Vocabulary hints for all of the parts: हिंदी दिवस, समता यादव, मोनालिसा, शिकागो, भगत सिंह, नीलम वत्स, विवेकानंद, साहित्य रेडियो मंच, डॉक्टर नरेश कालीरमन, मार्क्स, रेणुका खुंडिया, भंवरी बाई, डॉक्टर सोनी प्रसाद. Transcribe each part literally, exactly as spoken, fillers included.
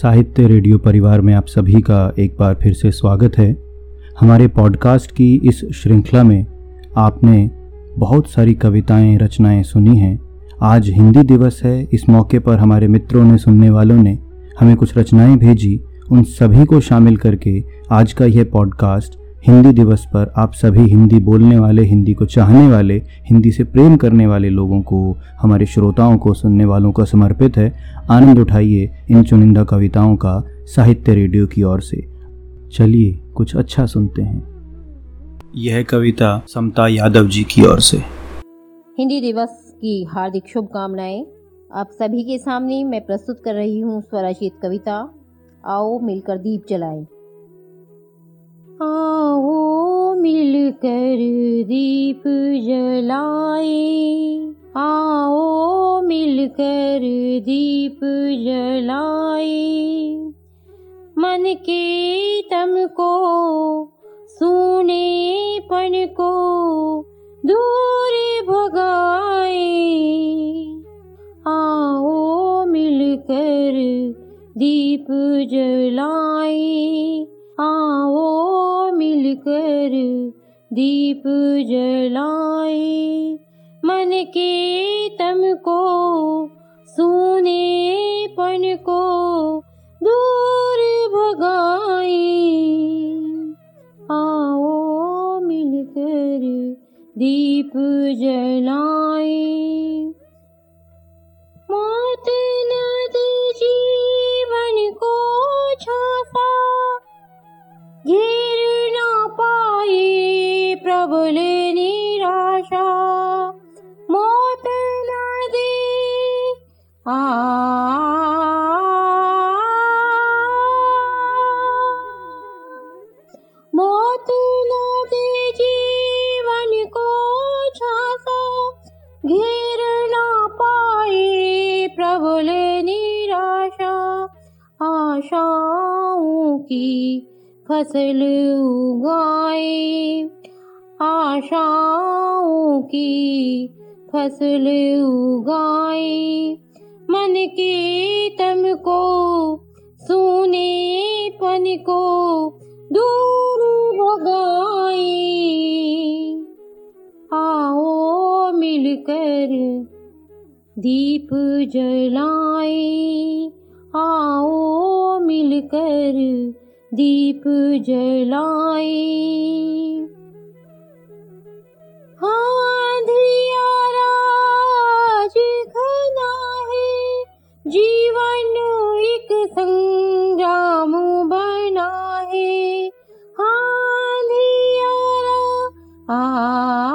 साहित्य रेडियो परिवार में आप सभी का एक बार फिर से स्वागत है। हमारे पॉडकास्ट की इस श्रृंखला में आपने बहुत सारी कविताएं रचनाएं सुनी हैं। आज हिंदी दिवस है, इस मौके पर हमारे मित्रों ने सुनने वालों ने हमें कुछ रचनाएं भेजी, उन सभी को शामिल करके आज का यह पॉडकास्ट हिंदी दिवस पर आप सभी हिंदी बोलने वाले, हिंदी को चाहने वाले, हिंदी से प्रेम करने वाले लोगों को, हमारे श्रोताओं को, सुनने वालों को समर्पित है। आनंद उठाइए इन चुनिंदा कविताओं का साहित्य रेडियो की ओर से। चलिए कुछ अच्छा सुनते हैं। यह कविता समता यादव जी की ओर से। हिंदी दिवस की हार्दिक शुभकामनाएं। आप सभी के सामने मैं प्रस्तुत कर रही हूँ स्वरचित कविता आओ मिलकर दीप जलाएं। आओ मिलकर दीप जलाएं, आओ मिलकर दीप जलाएं, मन के तम को सूनेपन को दूर भगाएं। आओ मिलकर दीप जलाएं, आओ मिलकर दीप जलाएं, मन के तम को सूनेपन को दूर भगाएं। आओ मिलकर दीप जलाएं। मौत न दे जीवन को झांसा, घेर ना पाए प्रबल निराशा। मौत ना दे आ मौत ना दे जीवन को झांसा, घेर ना पाए प्रबल निराशा। आशाओं की फसल उगाएं, आशाओं की फसल उगाएं, मन के तम को सूनेपन को दूर भगाएं। आओ मिलकर दीप जलाएं, आओ मिलकर दीप जलाएं। आंधिया राज घना है, जीवन एक संग्राम बना है। आंधिया राज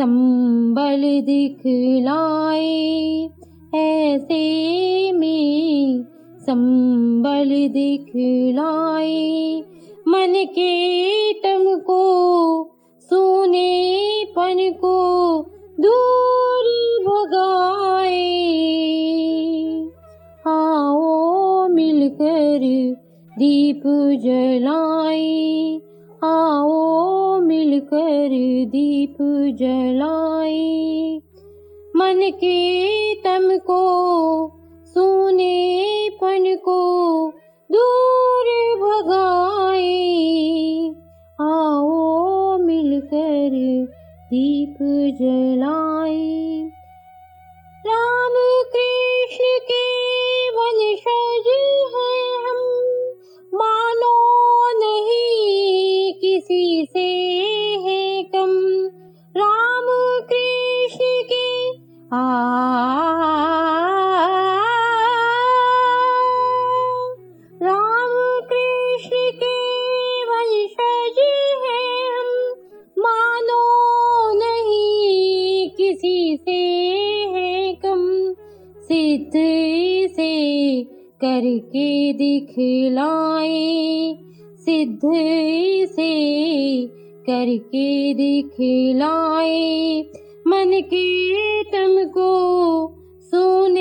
संबल दिखलाएं, ऐसे में संबल दिखलाएं, मन के तम को सूनेपन को दूर भगाएं। आओ मिलकर दीप जलाएं, आओ मिलकर दीप जलाएं, मन के तम को सूनेपन को दूर भगाएं। आओ मिलकर दीप जलाएं। राम कृष्ण के वंशज हैं हम, मानो नहीं किसी से है कम। राम कृष्ण के आ राम कृष्ण के वंशज हैं हम, मानो नहीं किसी से है कम। सिद्ध से करके दिखलाएं, सिद्ध से करके दिखलाएं, मन के तम को सुन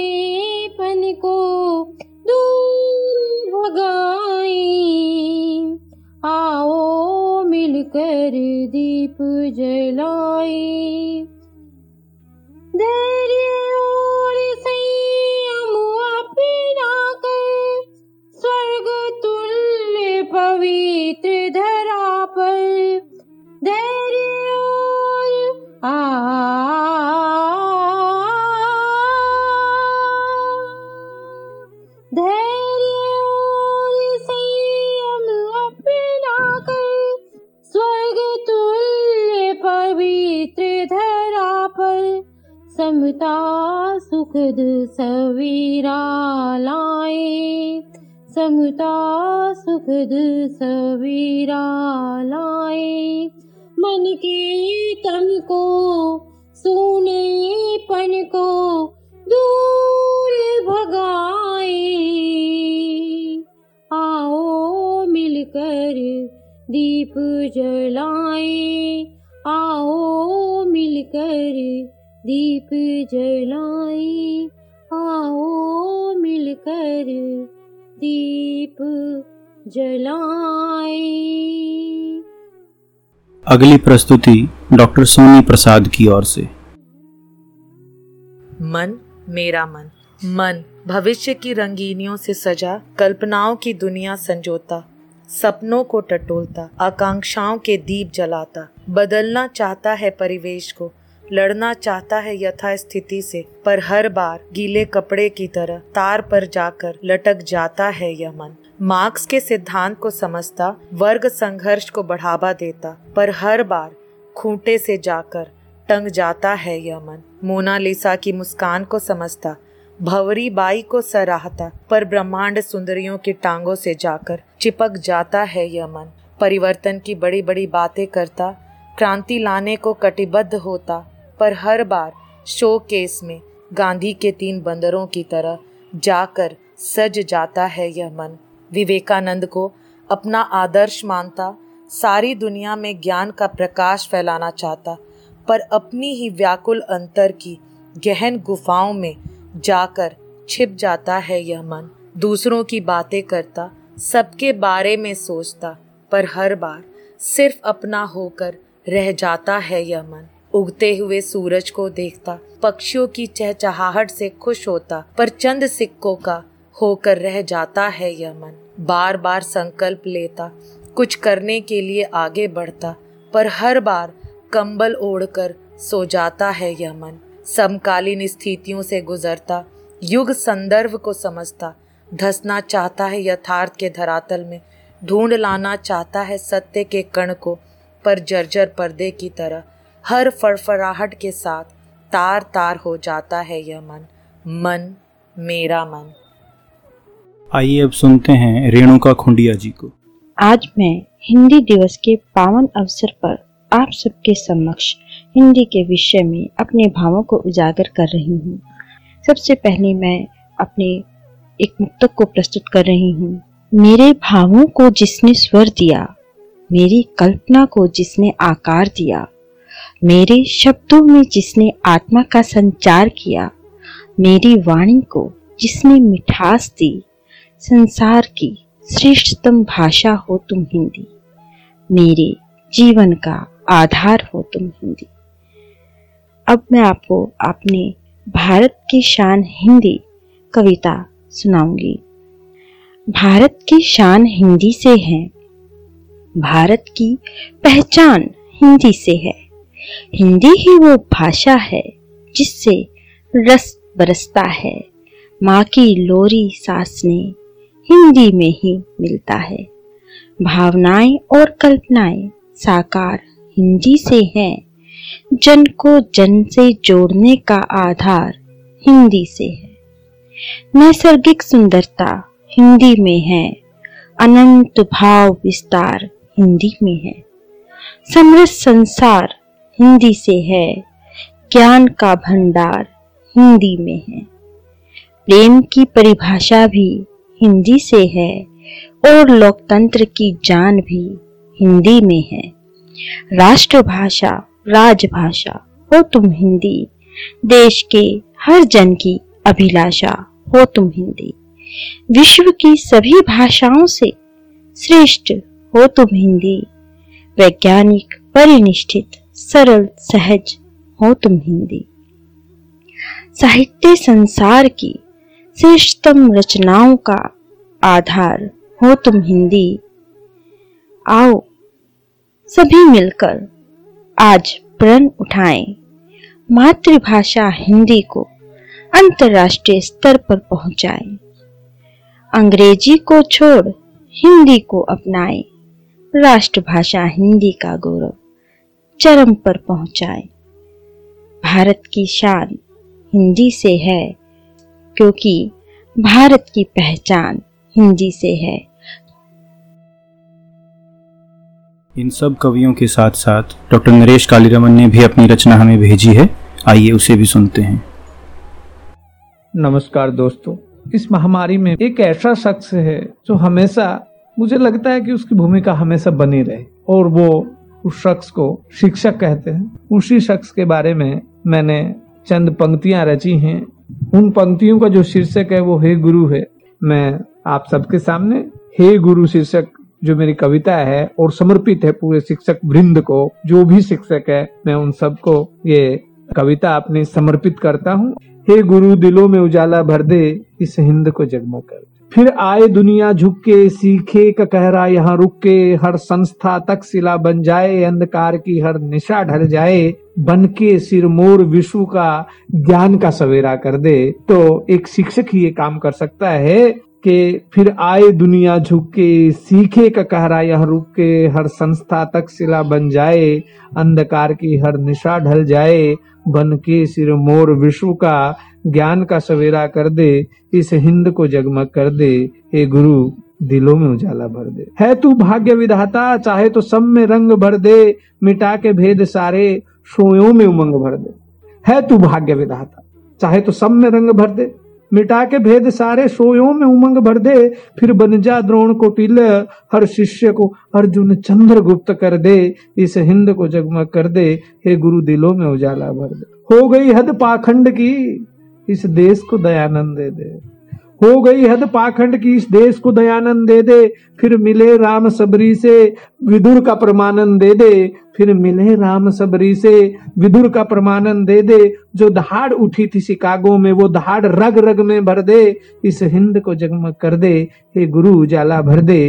समता सुखद सवेरा लाए, समता सुखद सवेरा लाए। मन के तन को सोनेपन को दूर भगाए। आओ मिलकर दीप जलाए, आओ मिलकर दीप जलाए, आओ मिलकर दीप जलाए। अगली प्रस्तुति डॉक्टर सोनी प्रसाद की ओर से। मन मेरा मन, मन भविष्य की रंगीनियों से सजा कल्पनाओं की दुनिया संजोता, सपनों को टटोलता, आकांक्षाओं के दीप जलाता। बदलना चाहता है परिवेश को, लड़ना चाहता है यथा स्थिति से, पर हर बार गीले कपड़े की तरह तार पर जाकर लटक जाता है यह मन। मार्क्स के सिद्धांत को समझता, वर्ग संघर्ष को बढ़ावा देता, पर हर बार खूंटे से जाकर टंग जाता है यह मन। मोनालिसा की मुस्कान को समझता, भंवरी बाई को सराहता, पर ब्रह्मांड सुंदरियों की टांगों से जाकर चिपक जाता है यह मन। परिवर्तन की बड़ी बड़ी बातें करता, क्रांति लाने को कटिबद्ध होता, पर हर बार शो केस में गांधी के तीन बंदरों की तरह जाकर सज जाता है यह मन। विवेकानंद को अपना आदर्श मानता, सारी दुनिया में ज्ञान का प्रकाश फैलाना चाहता, पर अपनी ही व्याकुल अंतर की गहन गुफाओं में जाकर छिप जाता है यह मन। दूसरों की बातें करता, सबके बारे में सोचता, पर हर बार सिर्फ अपना होकर रह जाता है यह मन। उगते हुए सूरज को देखता, पक्षियों की चहचहाहट से खुश होता, पर चंद सिक्कों का होकर रह जाता है यह मन। बार बार संकल्प लेता, कुछ करने के लिए आगे बढ़ता, पर हर बार कंबल ओढ़कर सो जाता है यह मन। समकालीन स्थितियों से गुजरता, युग संदर्भ को समझता, धसना चाहता है यथार्थ के धरातल में, ढूंढ लाना चाहता है सत्य के कण को, पर जर्जर पर्दे की तरह हर फड़फड़ाहट के साथ तार तार हो जाता है यह मन। मन मेरा मन। आइए अब सुनते हैं रेणुका खुंडिया जी को। आज मैं हिंदी दिवस के पावन अवसर पर आप सबके समक्ष हिंदी के विषय में अपने भावों को उजागर कर रही हूँ। सबसे पहले मैं अपने एक मुक्तक को प्रस्तुत कर रही हूँ। मेरे भावों को जिसने स्वर दिया, मेरी कल्पना को जिसने आकार दिया, मेरे शब्दों में जिसने आत्मा का संचार किया, मेरी वाणी को जिसने मिठास दी, संसार की श्रेष्ठतम भाषा हो तुम हिंदी, मेरे जीवन का आधार हो तुम हिंदी। अब मैं आपको अपने भारत की शान हिंदी कविता सुनाऊंगी। भारत की शान हिंदी से है, भारत की पहचान हिंदी से है, हिंदी ही वो भाषा है जिससे रस बरसता है, माँ की लोरी सास ने हिंदी में ही मिलता है, भावनाएं और कल्पनाएं साकार हिंदी से है, जन को जन से जोड़ने का आधार हिंदी से है, नैसर्गिक सुंदरता हिंदी में है, अनंत भाव विस्तार हिंदी में है, समरस संसार हिंदी से है, ज्ञान का भंडार हिंदी में है, प्रेम की परिभाषा भी हिंदी से है और लोकतंत्र की जान भी हिंदी में है, राष्ट्रभाषा राजभाषा हो तुम हिंदी, देश के हर जन की अभिलाषा हो तुम हिंदी, विश्व की सभी भाषाओं से श्रेष्ठ हो तुम हिंदी, वैज्ञानिक परिनिष्ठित सरल सहज हो तुम हिंदी, साहित्य संसार की श्रेष्ठतम रचनाओं का आधार हो तुम हिंदी। आओ सभी मिलकर आज प्रण उठाएं, मातृभाषा हिंदी को अंतर्राष्ट्रीय स्तर पर पहुंचाएं, अंग्रेजी को छोड़ हिंदी को अपनाएं, राष्ट्रभाषा हिंदी का गौरव चरम पर पहुंचाएं। भारत की शान हिंदी से है, क्योंकि भारत की पहचान हिंदी से है। इन सब कवियों के साथ साथ डॉक्टर नरेश कालीरमन ने भी अपनी रचना हमें भेजी है, आइए उसे भी सुनते हैं। नमस्कार दोस्तों, इस महामारी में एक ऐसा शख्स है जो हमेशा, मुझे लगता है कि उसकी भूमिका हमेशा बनी रहे, और वो उस शख्स को शिक्षक कहते हैं। उसी शख्स के बारे में मैंने चंद पंक्तियां रची हैं। उन पंक्तियों का जो शीर्षक है वो हे गुरु है। मैं आप सबके सामने हे गुरु शीर्षक जो मेरी कविता है और समर्पित है पूरे शिक्षक वृंद को, जो भी शिक्षक है, मैं उन सबको ये कविता अपनी समर्पित करता हूँ। हे गुरु दिलों में उजाला भर दे, इस हिंद को जगमग कर, फिर आए दुनिया झुक के, सीखे का कहरा यहाँ रुक के, हर संस्था तक सिला बन जाए, अंधकार की हर निशा ढल जाए, बन के सिरमोर विश्व का ज्ञान का सवेरा कर दे। तो एक शिक्षक ही ये काम कर सकता है के फिर आए दुनिया झुक के, सीखे का कहरा यह रुक के, हर संस्था तक सिला बन जाए, अंधकार की हर निशा ढल जाए, बन के सिरमोर विश्व का ज्ञान का सवेरा कर दे, इस हिंद को जगमग कर दे, हे गुरु दिलों में उजाला भर दे। है तू भाग्य विधाता, चाहे तो सब में रंग भर दे, मिटा के भेद सारे, सोयों में उमंग भर दे। है तू भाग्य विधाता, चाहे तो सब में रंग भर दे, मिटा के भेद सारे, सोयों में उमंग भर दे, फिर बन जा द्रोण को टील, हर शिष्य को अर्जुन चंद्र गुप्त कर दे, इस हिंद को जगमग कर दे, हे गुरु दिलों में उजाला भर दे। हो गई हद पाखंड की, इस देश को दयानंद दे दे, हो गई हद पाखंड की, इस देश को दयानंद दे दे, फिर मिले राम सबरी से, विदुर का प्रमाणन दे दे, फिर मिले राम सबरी से, विदुर का प्रमाणन दे दे, जो दहाड़ उठी थी शिकागो में, वो दहाड़ रग रग में भर दे, इस हिंद को जगमग कर दे, हे गुरु उजाला भर दे,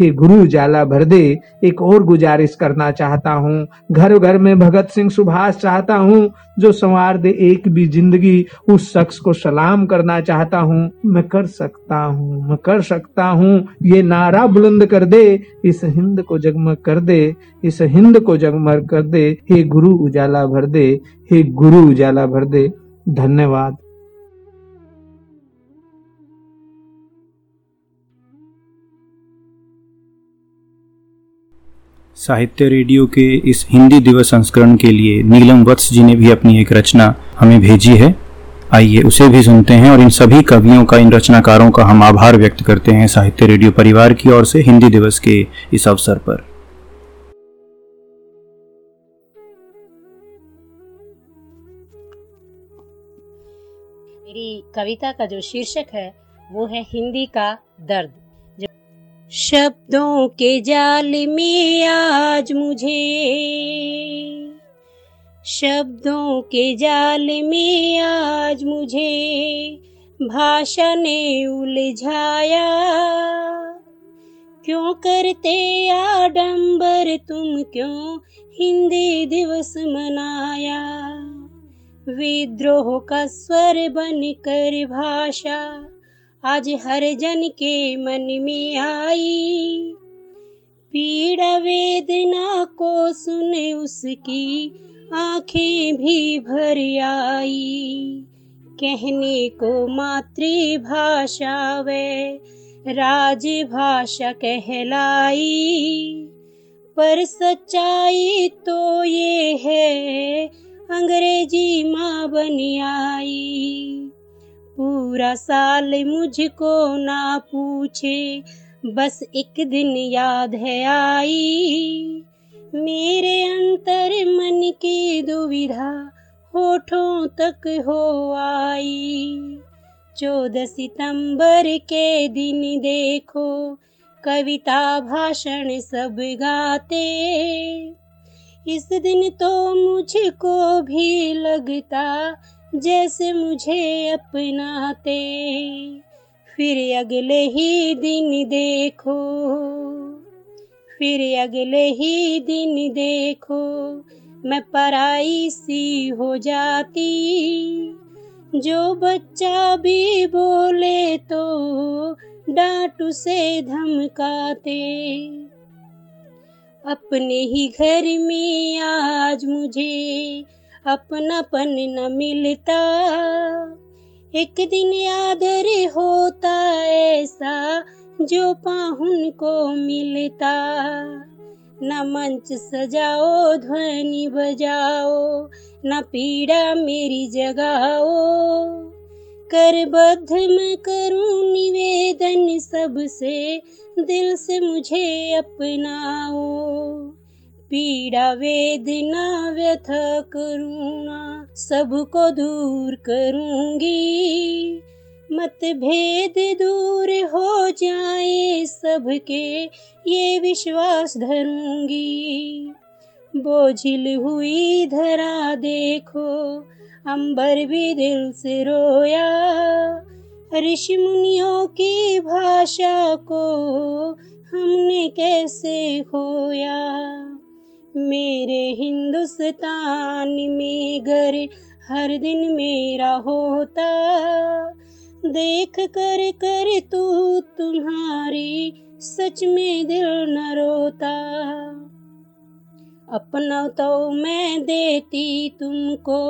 हे गुरु उजाला भर दे। एक और गुजारिश करना चाहता हूँ, घर घर में भगत सिंह सुभाष चाहता हूँ, जो संवार दे एक भी जिंदगी, उस शख्स को सलाम करना चाहता हूँ। मैं कर सकता हूँ, मैं कर सकता हूँ, ये नारा बुलंद कर दे, इस हिंद को जगमग कर दे, इस हिंद को जगमग कर दे, हे गुरु उजाला भर दे, हे गुरु उजाला भर दे। धन्यवाद। साहित्य रेडियो के इस हिंदी दिवस संस्करण के लिए नीलम वत्स जी ने भी अपनी एक रचना हमें भेजी है, आइए उसे भी सुनते हैं। और इन सभी कवियों का, इन रचनाकारों का हम आभार व्यक्त करते हैं साहित्य रेडियो परिवार की ओर से हिंदी दिवस के इस अवसर पर। मेरी कविता का जो शीर्षक है वो है हिंदी का दर्द। शब्दों के जाल में आज मुझे, शब्दों के जाल में आज मुझे भाषा ने उलझाया, क्यों करते आडंबर तुम, क्यों हिंदी दिवस मनाया, विद्रोह का स्वर बनकर भाषा आज हर जन के मन में आई, पीड़ा वेदना को सुने उसकी आंखें भी भर आई, कहने को मातृभाषा वे राजभाषा कहलाई, पर सच्चाई तो ये है अंग्रेजी माँ बन आई। पूरा साल मुझको ना पूछे, बस एक दिन याद है आई, मेरे अंतर मन की दुविधा होठों तक हो आई, चौदह सितंबर के दिन देखो कविता भाषण सब गाते, इस दिन तो मुझको भी लगता जैसे मुझे अपनाते, फिर अगले ही दिन देखो, फिर अगले ही दिन देखो मैं पराई सी हो जाती, जो बच्चा भी बोले तो डांट उसे धमकाते, अपने ही घर में आज मुझे अपनापन न मिलता, एक दिन आधरे होता ऐसा जो पाहुन को मिलता। न मंच सजाओ ध्वनि बजाओ, न पीड़ा मेरी जगाओ। करबद्ध मैं करूं निवेदन सबसे, दिल से मुझे अपनाओ। पीड़ा वेदना व्यथा करुणा सबको दूर करूंगी, मतभेद दूर हो जाए सबके ये विश्वास धरूंगी। बोझिल हुई धरा देखो, अंबर भी दिल से रोया। ऋषि मुनियों की भाषा को हमने कैसे खोया। मेरे हिंदुस्तान में घर हर दिन मेरा होता, देख कर कर तू तुम्हारी सच में दिल न रोता। अपना तो मैं देती तुमको,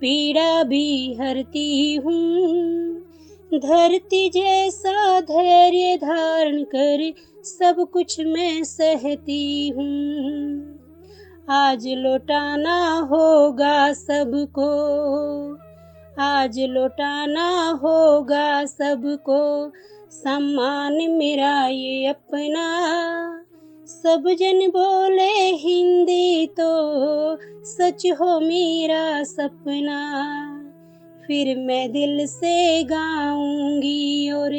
पीड़ा भी हरती हूँ। धरती जैसा धैर्य धारण कर सब कुछ मैं सहती हूँ। आज लौटाना होगा सबको, आज लौटाना होगा सबको। सम्मान मेरा ये अपना, सब जन बोले हिंदी तो सच हो मेरा सपना। फिर मैं दिल से गाऊंगी और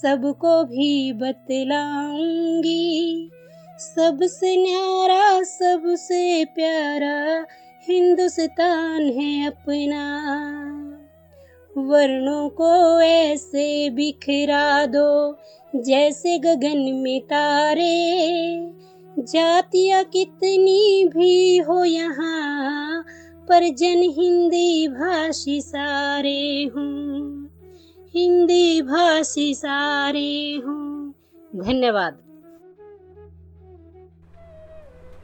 सबको भी बतलाऊंगी। सबसे न्यारा सबसे प्यारा हिंदुस्तान है अपना। वर्णों को ऐसे बिखरा दो जैसे गगन में तारे। जातियाँ कितनी भी हो यहाँ, पर जन हिंदी भाषी सारे हूँ, हिंदी भाषी सारे हूँ। धन्यवाद।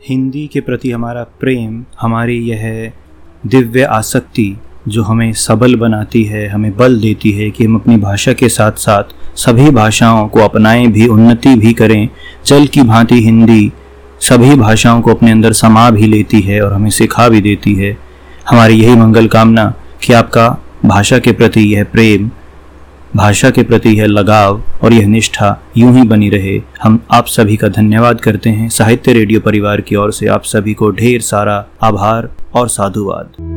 हिंदी के प्रति हमारा प्रेम, हमारी यह दिव्य आसक्ति जो हमें सबल बनाती है, हमें बल देती है कि हम अपनी भाषा के साथ साथ सभी भाषाओं को अपनाएं भी, उन्नति भी करें। जल की भांति हिंदी सभी भाषाओं को अपने अंदर समा भी लेती है और हमें सिखा भी देती है। हमारी यही मंगल कामना कि आपका भाषा के प्रति यह प्रेम, भाषा के प्रति यह लगाव और यह निष्ठा यूं ही बनी रहे। हम आप सभी का धन्यवाद करते हैं। साहित्य रेडियो परिवार की ओर से आप सभी को ढेर सारा आभार और साधुवाद।